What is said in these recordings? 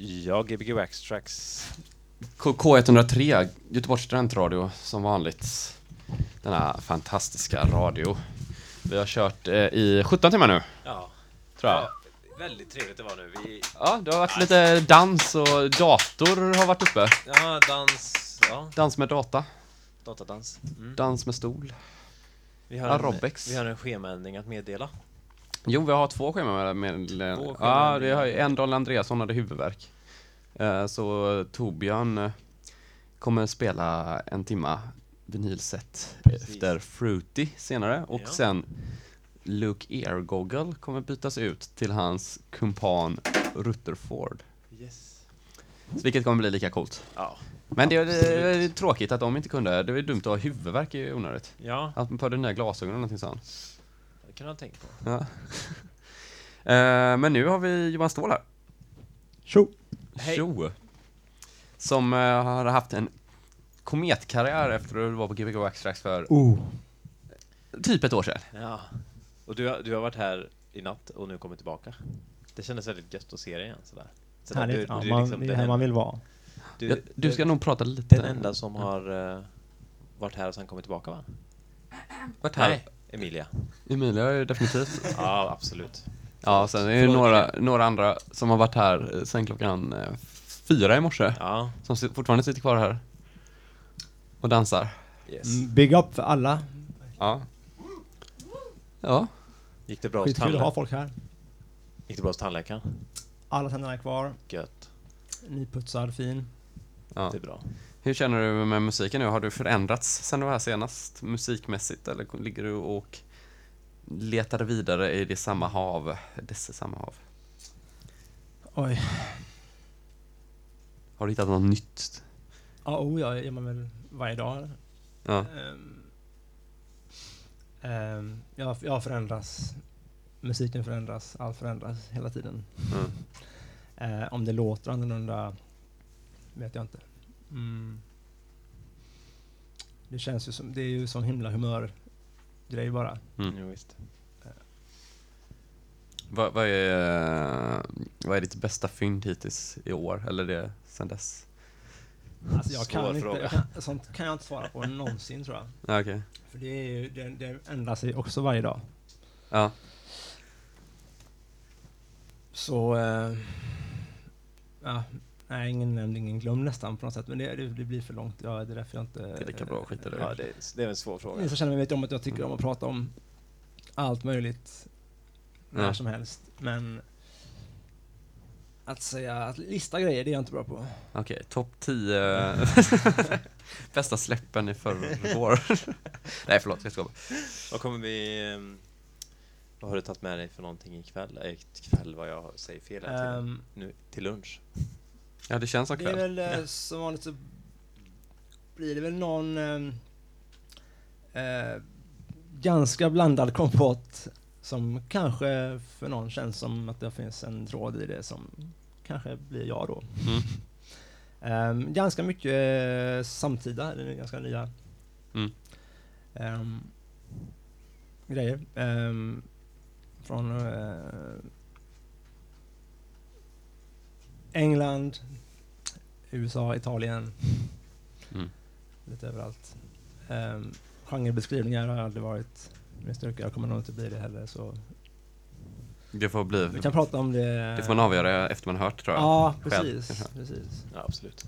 Ja, GBG Wax Trax K103, Göteborgs studentradio, som vanligt. Denna fantastiska radio. Vi har kört i 17 timmar nu. Ja, tror jag. Ja, väldigt trevligt det var nu. Ja, det har varit lite dans och dator har varit uppe. Ja, dans. Ja. Dans med data. Datadans. Mm. Dans med stol. Vi har Aerobex. Vi har en schemaändring att meddela. Jo, vi har två scheman med. Ja, det har en Daniel Andreasson hade huvudvärk. Så Tobian kommer spela en timma vinylset efter Fruity senare. Och sen Luke Ear Goggle kommer bytas ut till hans kumpan Rutherford. Yes. Så vilket kommer bli lika coolt. Ja. Men det är tråkigt att de inte kunde. Det är dumt att ha huvudvärk i onödigt. Ja. Att man på den där glasögonen eller någonting sånt. Det kan jag tänka på. Ja. Men nu har vi Johan Ståhl här. Tjo. Hej. Tjo. Som har haft en kometkarriär efter att du var på GBG Wax Trax för typ ett år sedan. Ja. Och du har varit här i natt och nu kommer tillbaka. Det kändes väldigt gött att se dig igen sådär. Sådär du man, liksom, det är här man vill vara. Du ska nog prata lite. Den enda som har varit här och sen kommit tillbaka, va? Vart här? Nej. Emilia är ju definitivt. Ja, absolut. Ja, sen är det några andra som har varit här sen klockan 4 i morse. Ja. Som fortfarande sitter kvar här och dansar. Yes. Big up för alla. Ja. Ja. Gick det bra hos tandläkaren? Skitkul att ha folk här. Gick det bra hos tandläkaren? Alla tänderna är kvar. Gött. Nyputsad, fin. Ja. Det är bra. Hur känner du med musiken nu? Har du förändrats sen du var här senast musikmässigt? Eller ligger du och letar vidare i det samma hav? Dessa samma hav? Oj. Har du hittat något nytt? Ja, jag gör man väl varje dag. Ja. Jag förändras. Musiken förändras. Allt förändras hela tiden. Mm. Om det låter annorlunda vet jag inte. Mm. Det känns ju som det är ju sån himla humör grej bara. Mm. Jo, visst. Vad är ditt bästa fynd hittills i år eller det sen dess? Alltså jag kan inte, sånt kan jag inte svara på någonsin tror jag. Okay. För det är ju det ändras sig också varje dag. Ja. Så ja. Nej, ingen nämnd, ingen glöm nästan på något sätt. Men det blir för långt. Ja, det är därför jag inte... Det är lika bra att skita det. Ja, det är en svår fråga. Jag känner mig om att jag tycker om att prata om allt möjligt när som helst. Men att säga att lista grejer, det är jag inte bra på. Okej, topp 10 bästa släppen i förra år. Nej, förlåt. Jag ska... Vad kommer vi... Vad har du tagit med dig för någonting ikväll? Ikväll, vad jag säger fel här till lunch. Ja, det känns som kväll. Det är väl som vanligt så blir det väl någon ganska blandad kompott som kanske för någon känns som att det finns en tråd i det som kanske blir jag då. Mm. Ganska mycket samtida, eller ganska nya grejer. Från... England, USA, Italien, lite överallt. Genrebeskrivningar har aldrig varit min styrka. Jag kommer nog inte bli det heller. Så det får bli. Vi kan prata om det. Det får man avgöra efter man hört, tror jag. Ja, precis. Ja, absolut.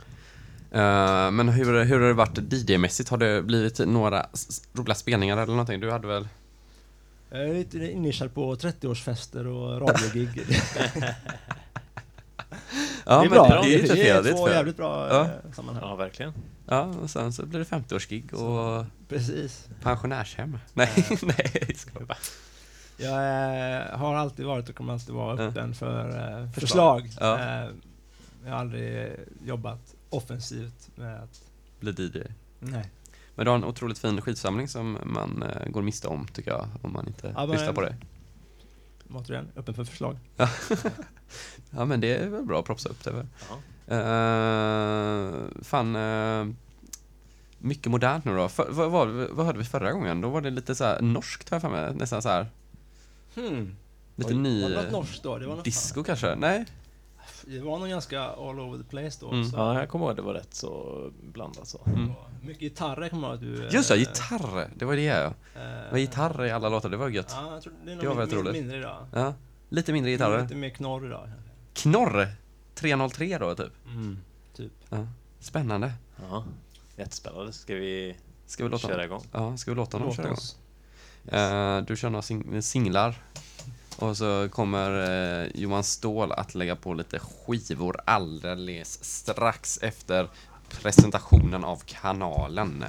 Men hur har det varit DJ-mässigt? Har det blivit några roliga spelningar eller någonting? Du hade väl... Jag är lite innischad på 30-årsfester och radiogig. Ja, det är bra. Det är två jävligt bra sammanhang. Ja, verkligen. Ja, och sen så blir det 50-årsgig och precis. Pensionärshem. Nej, ska jag bara. Jag har alltid varit och kommer alltid vara öppen för förslag. Ja. Jag har aldrig jobbat offensivt med att bli DJ. Nej. Men du har en otroligt fin skivsamling som man går miste om, tycker jag, om man inte lyssnar på det. Återigen, öppen för förslag. Ja, men det är väl bra att propsa upp det. Mycket modernt nu då. Vad hörde vi förra gången? Då var det lite så här norskt här för mig. Nästan så här. Lite ny disco kanske? Nej. det var nog ganska all over the place då. Mm. Så. Ja, jag kommer ihåg att det var rätt så blandat så. Mm. Mycket gitarre kommer att du... Just det, gitarre. Det var det jag. Men gitarre i alla låtar, det var gött. Ja, jag tror det är nog mindre idag. Ja. Lite mindre gitarre. Lite mer knorr idag. Knorr? 303 då typ? Mm, typ. Ja. Spännande. Ja, jättespännande. Ska vi låta köra igång? Ja, ska vi låta dem köra igång? Yes. Du kör några singlar. Och så kommer Johan Ståhl att lägga på lite skivor alldeles strax efter presentationen av kanalen.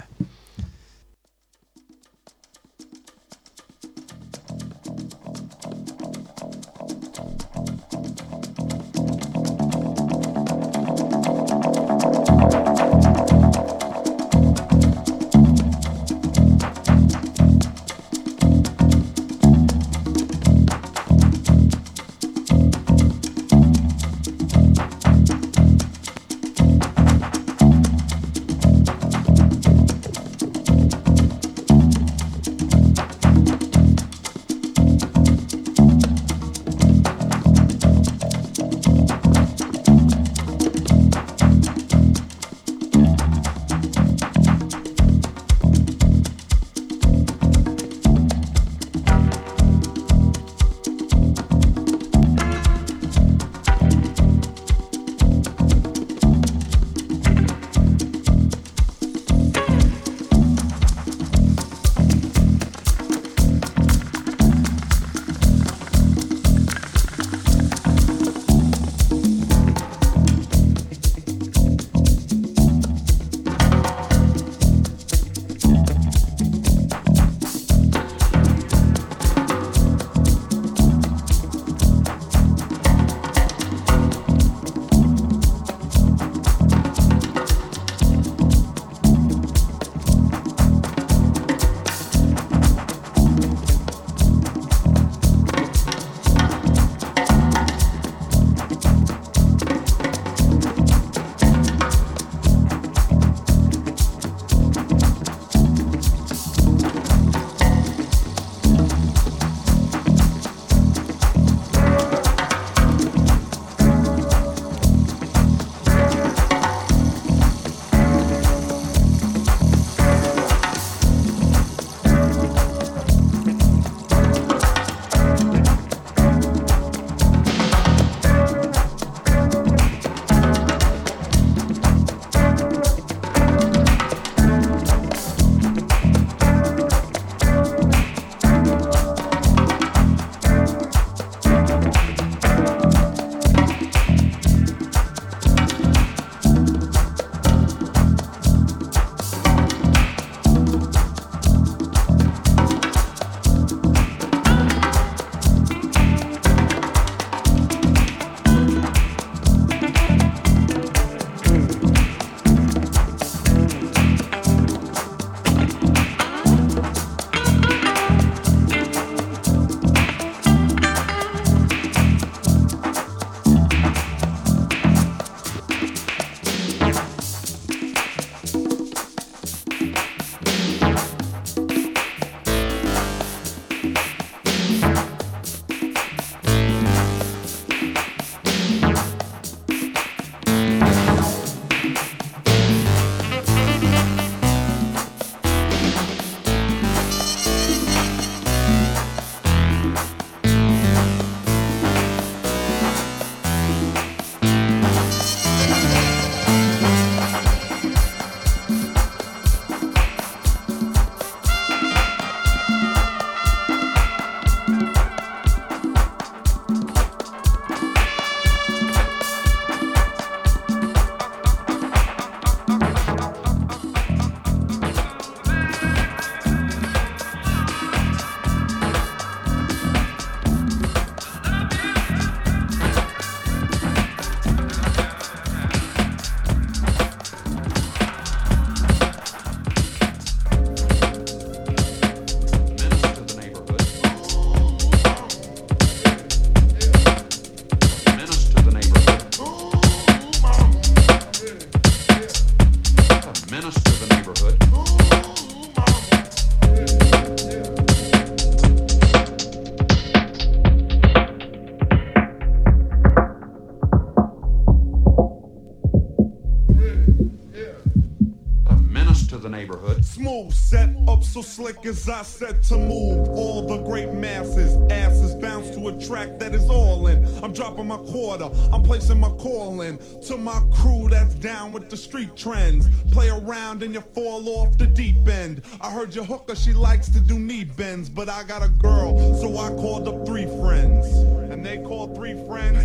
of the neighborhood. Smooth, set up so slick as I set to move. All the great masses, asses bounce to a track that is all in. I'm dropping my quarter, I'm placing my call in. To my crew that's down with the street trends. Play around and you fall off the deep end. I heard your hooker, she likes to do knee bends. But I got a girl, so I called up three friends. And they called three friends.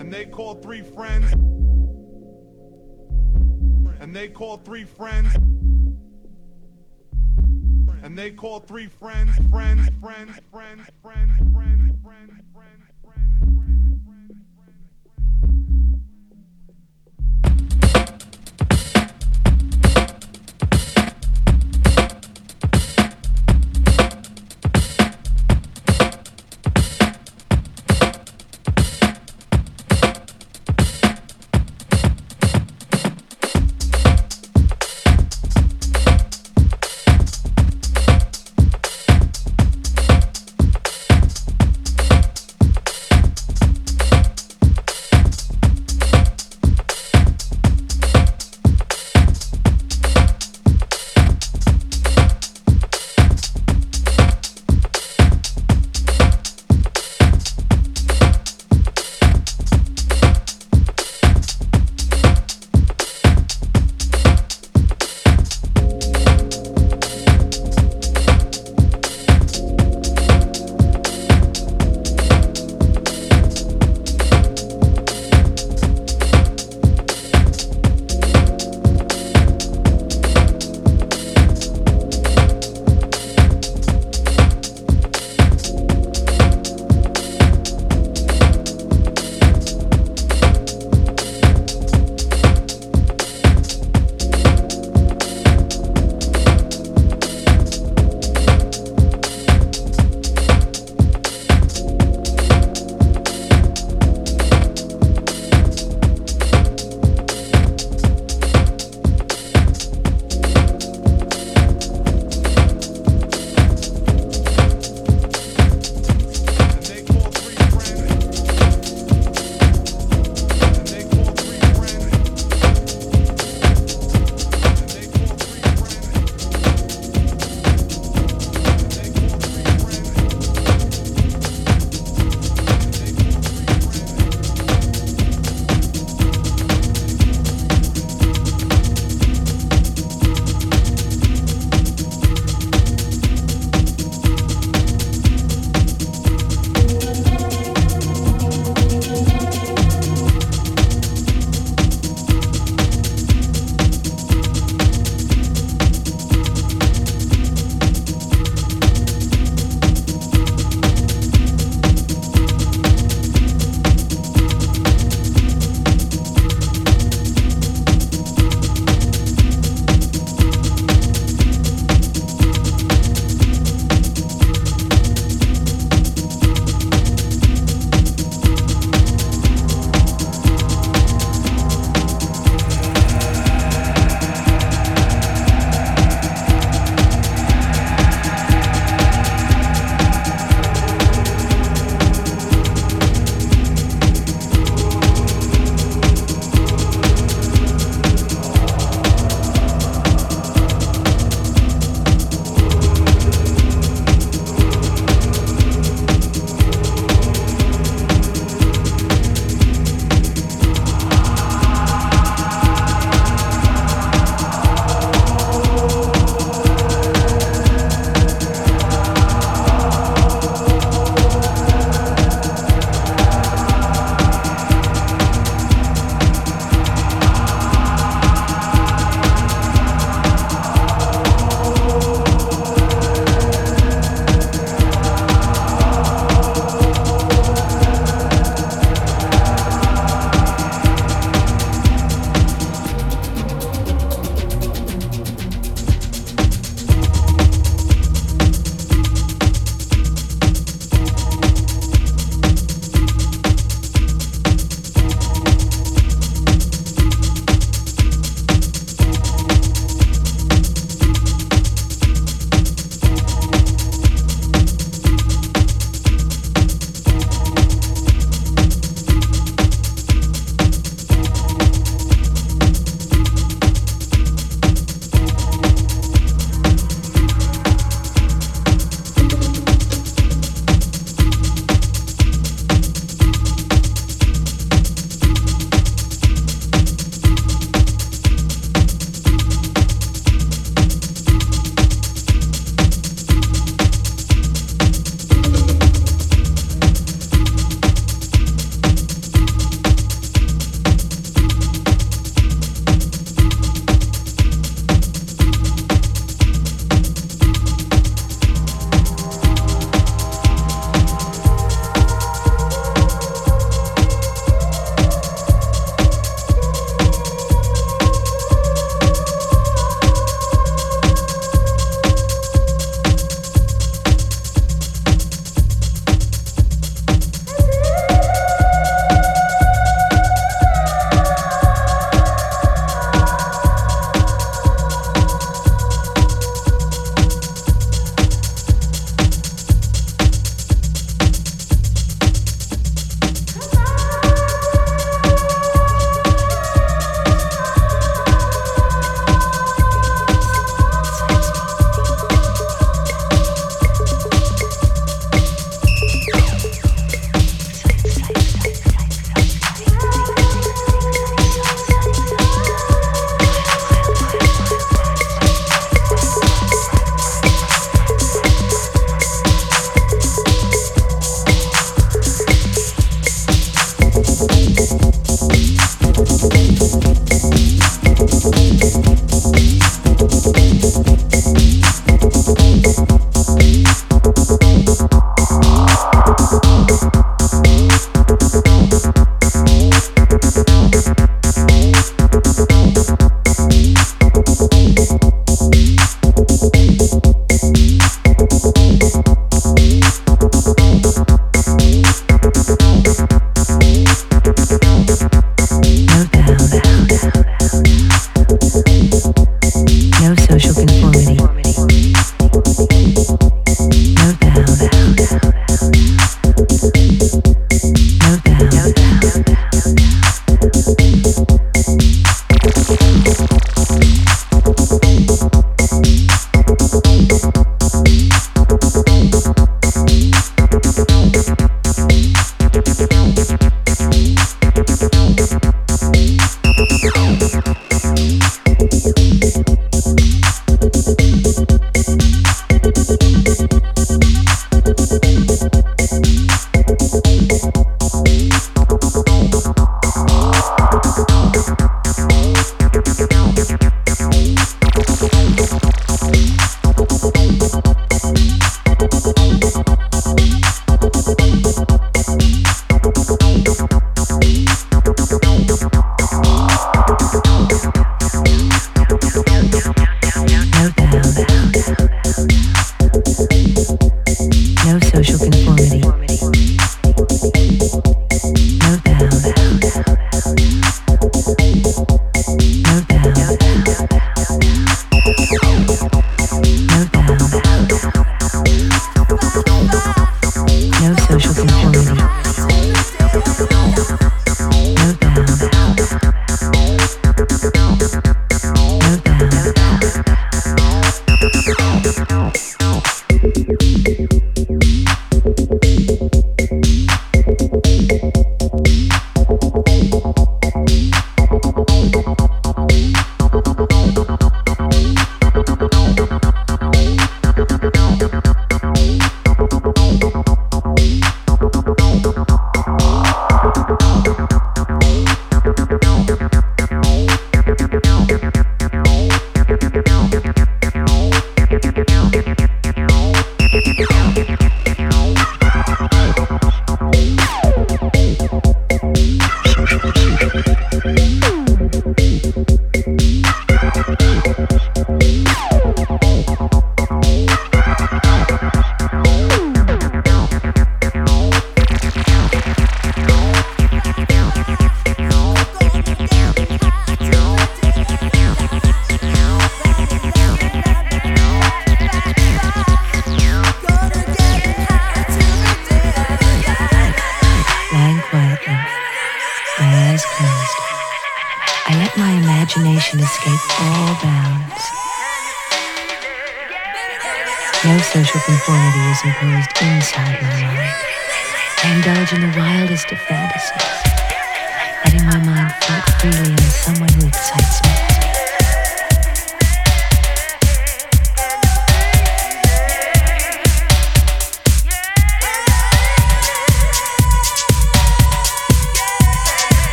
And they called three friends. And they called three friends. And they called three friends.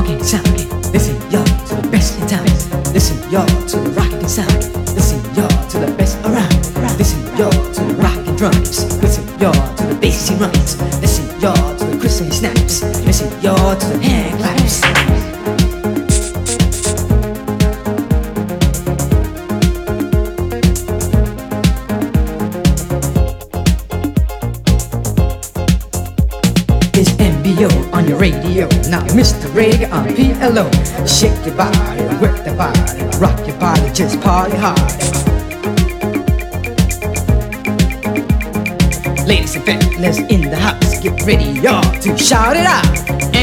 fucking sound. Listen, y'all, to the best in town. Listen, y'all, to the rockin' sound. Listen, y'all, to the best around. Listen, y'all, to the rockin' drums. Listen, y'all, to the bassy runs. Listen, y'all, to the crisp and snaps. Listen, y'all, to the hand claps. On your radio, now Mr. Reggae on PLO. Shake your body, work the body, rock your body, just party hard. Ladies and fellas in the house, get ready y'all to shout it out.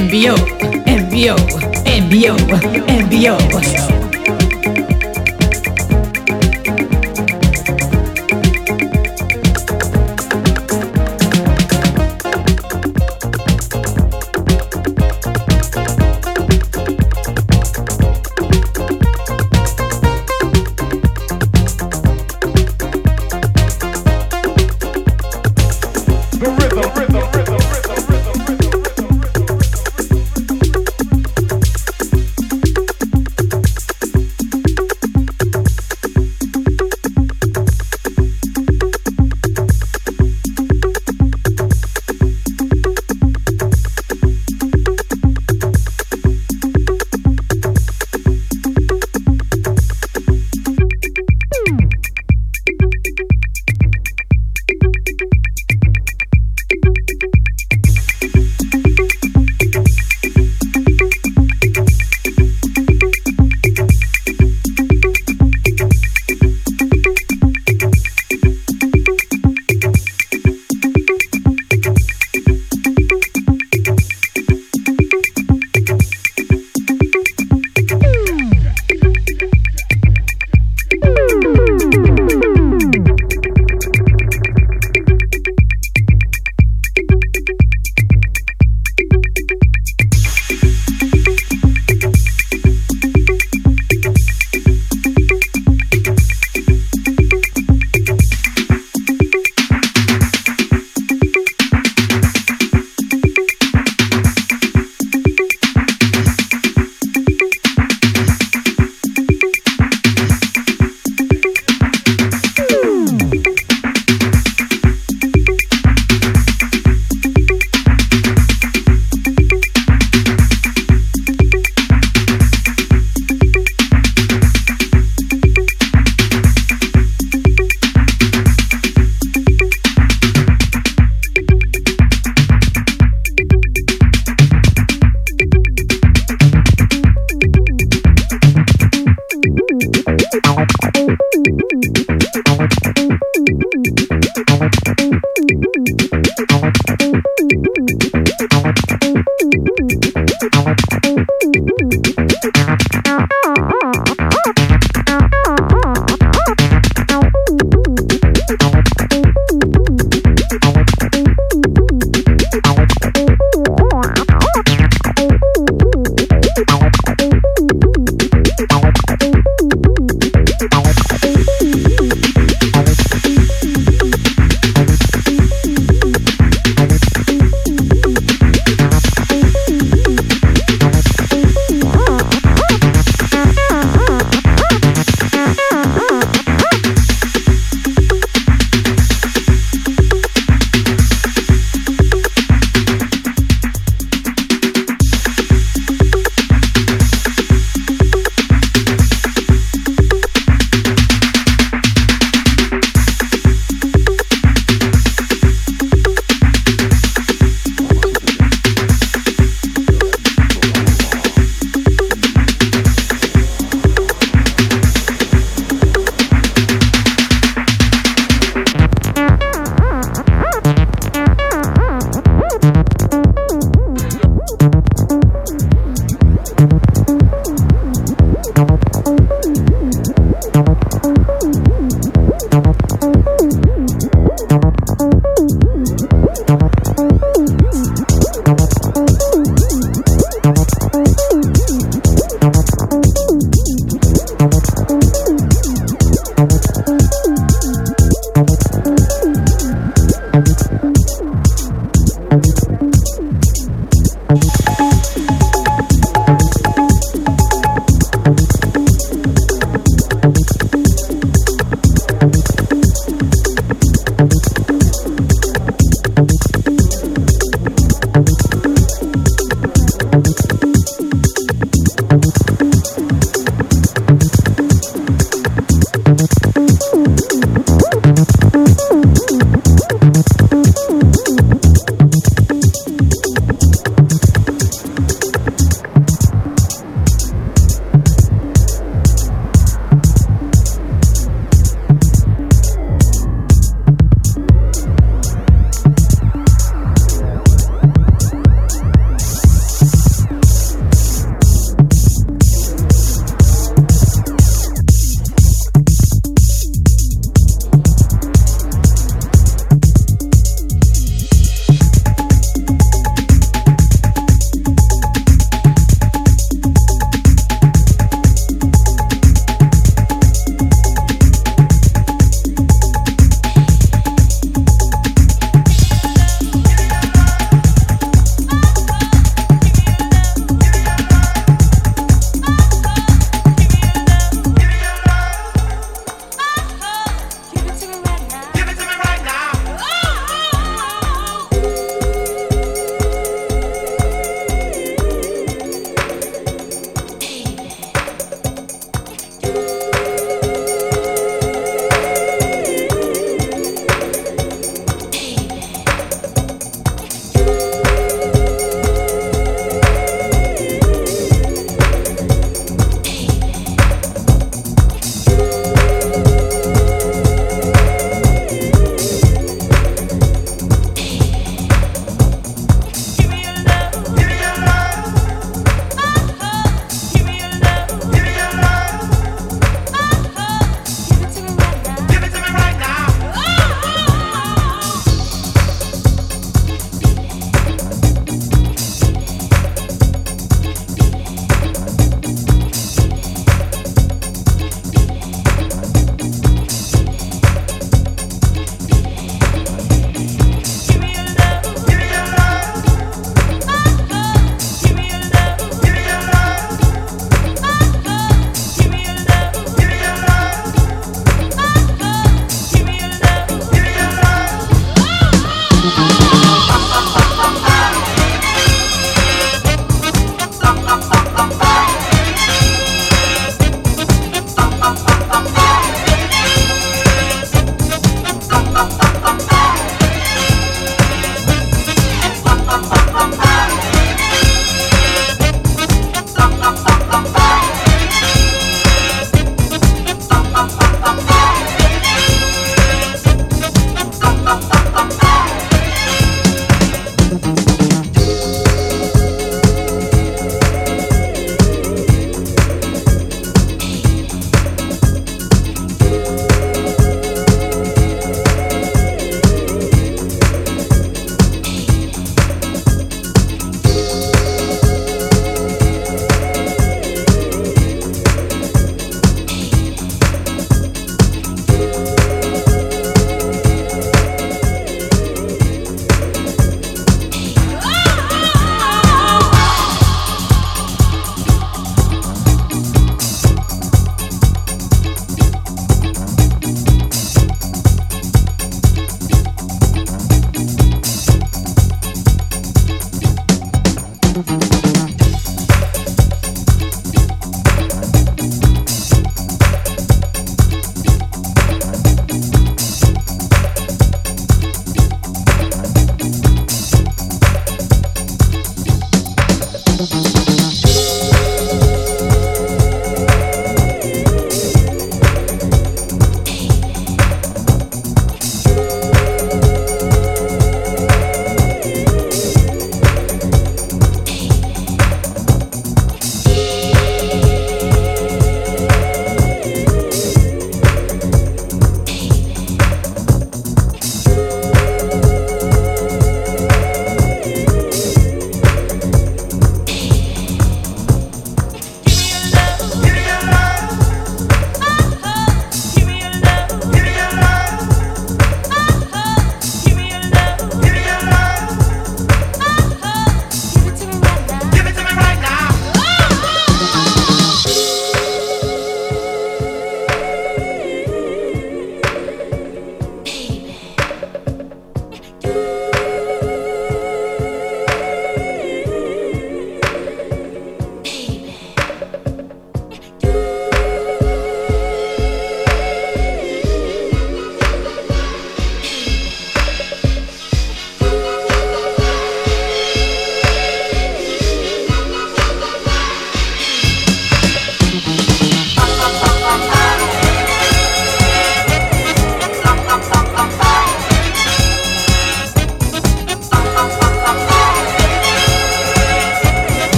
MBO, MBO, MBO, MBO, MBO.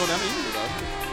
Var den inne där?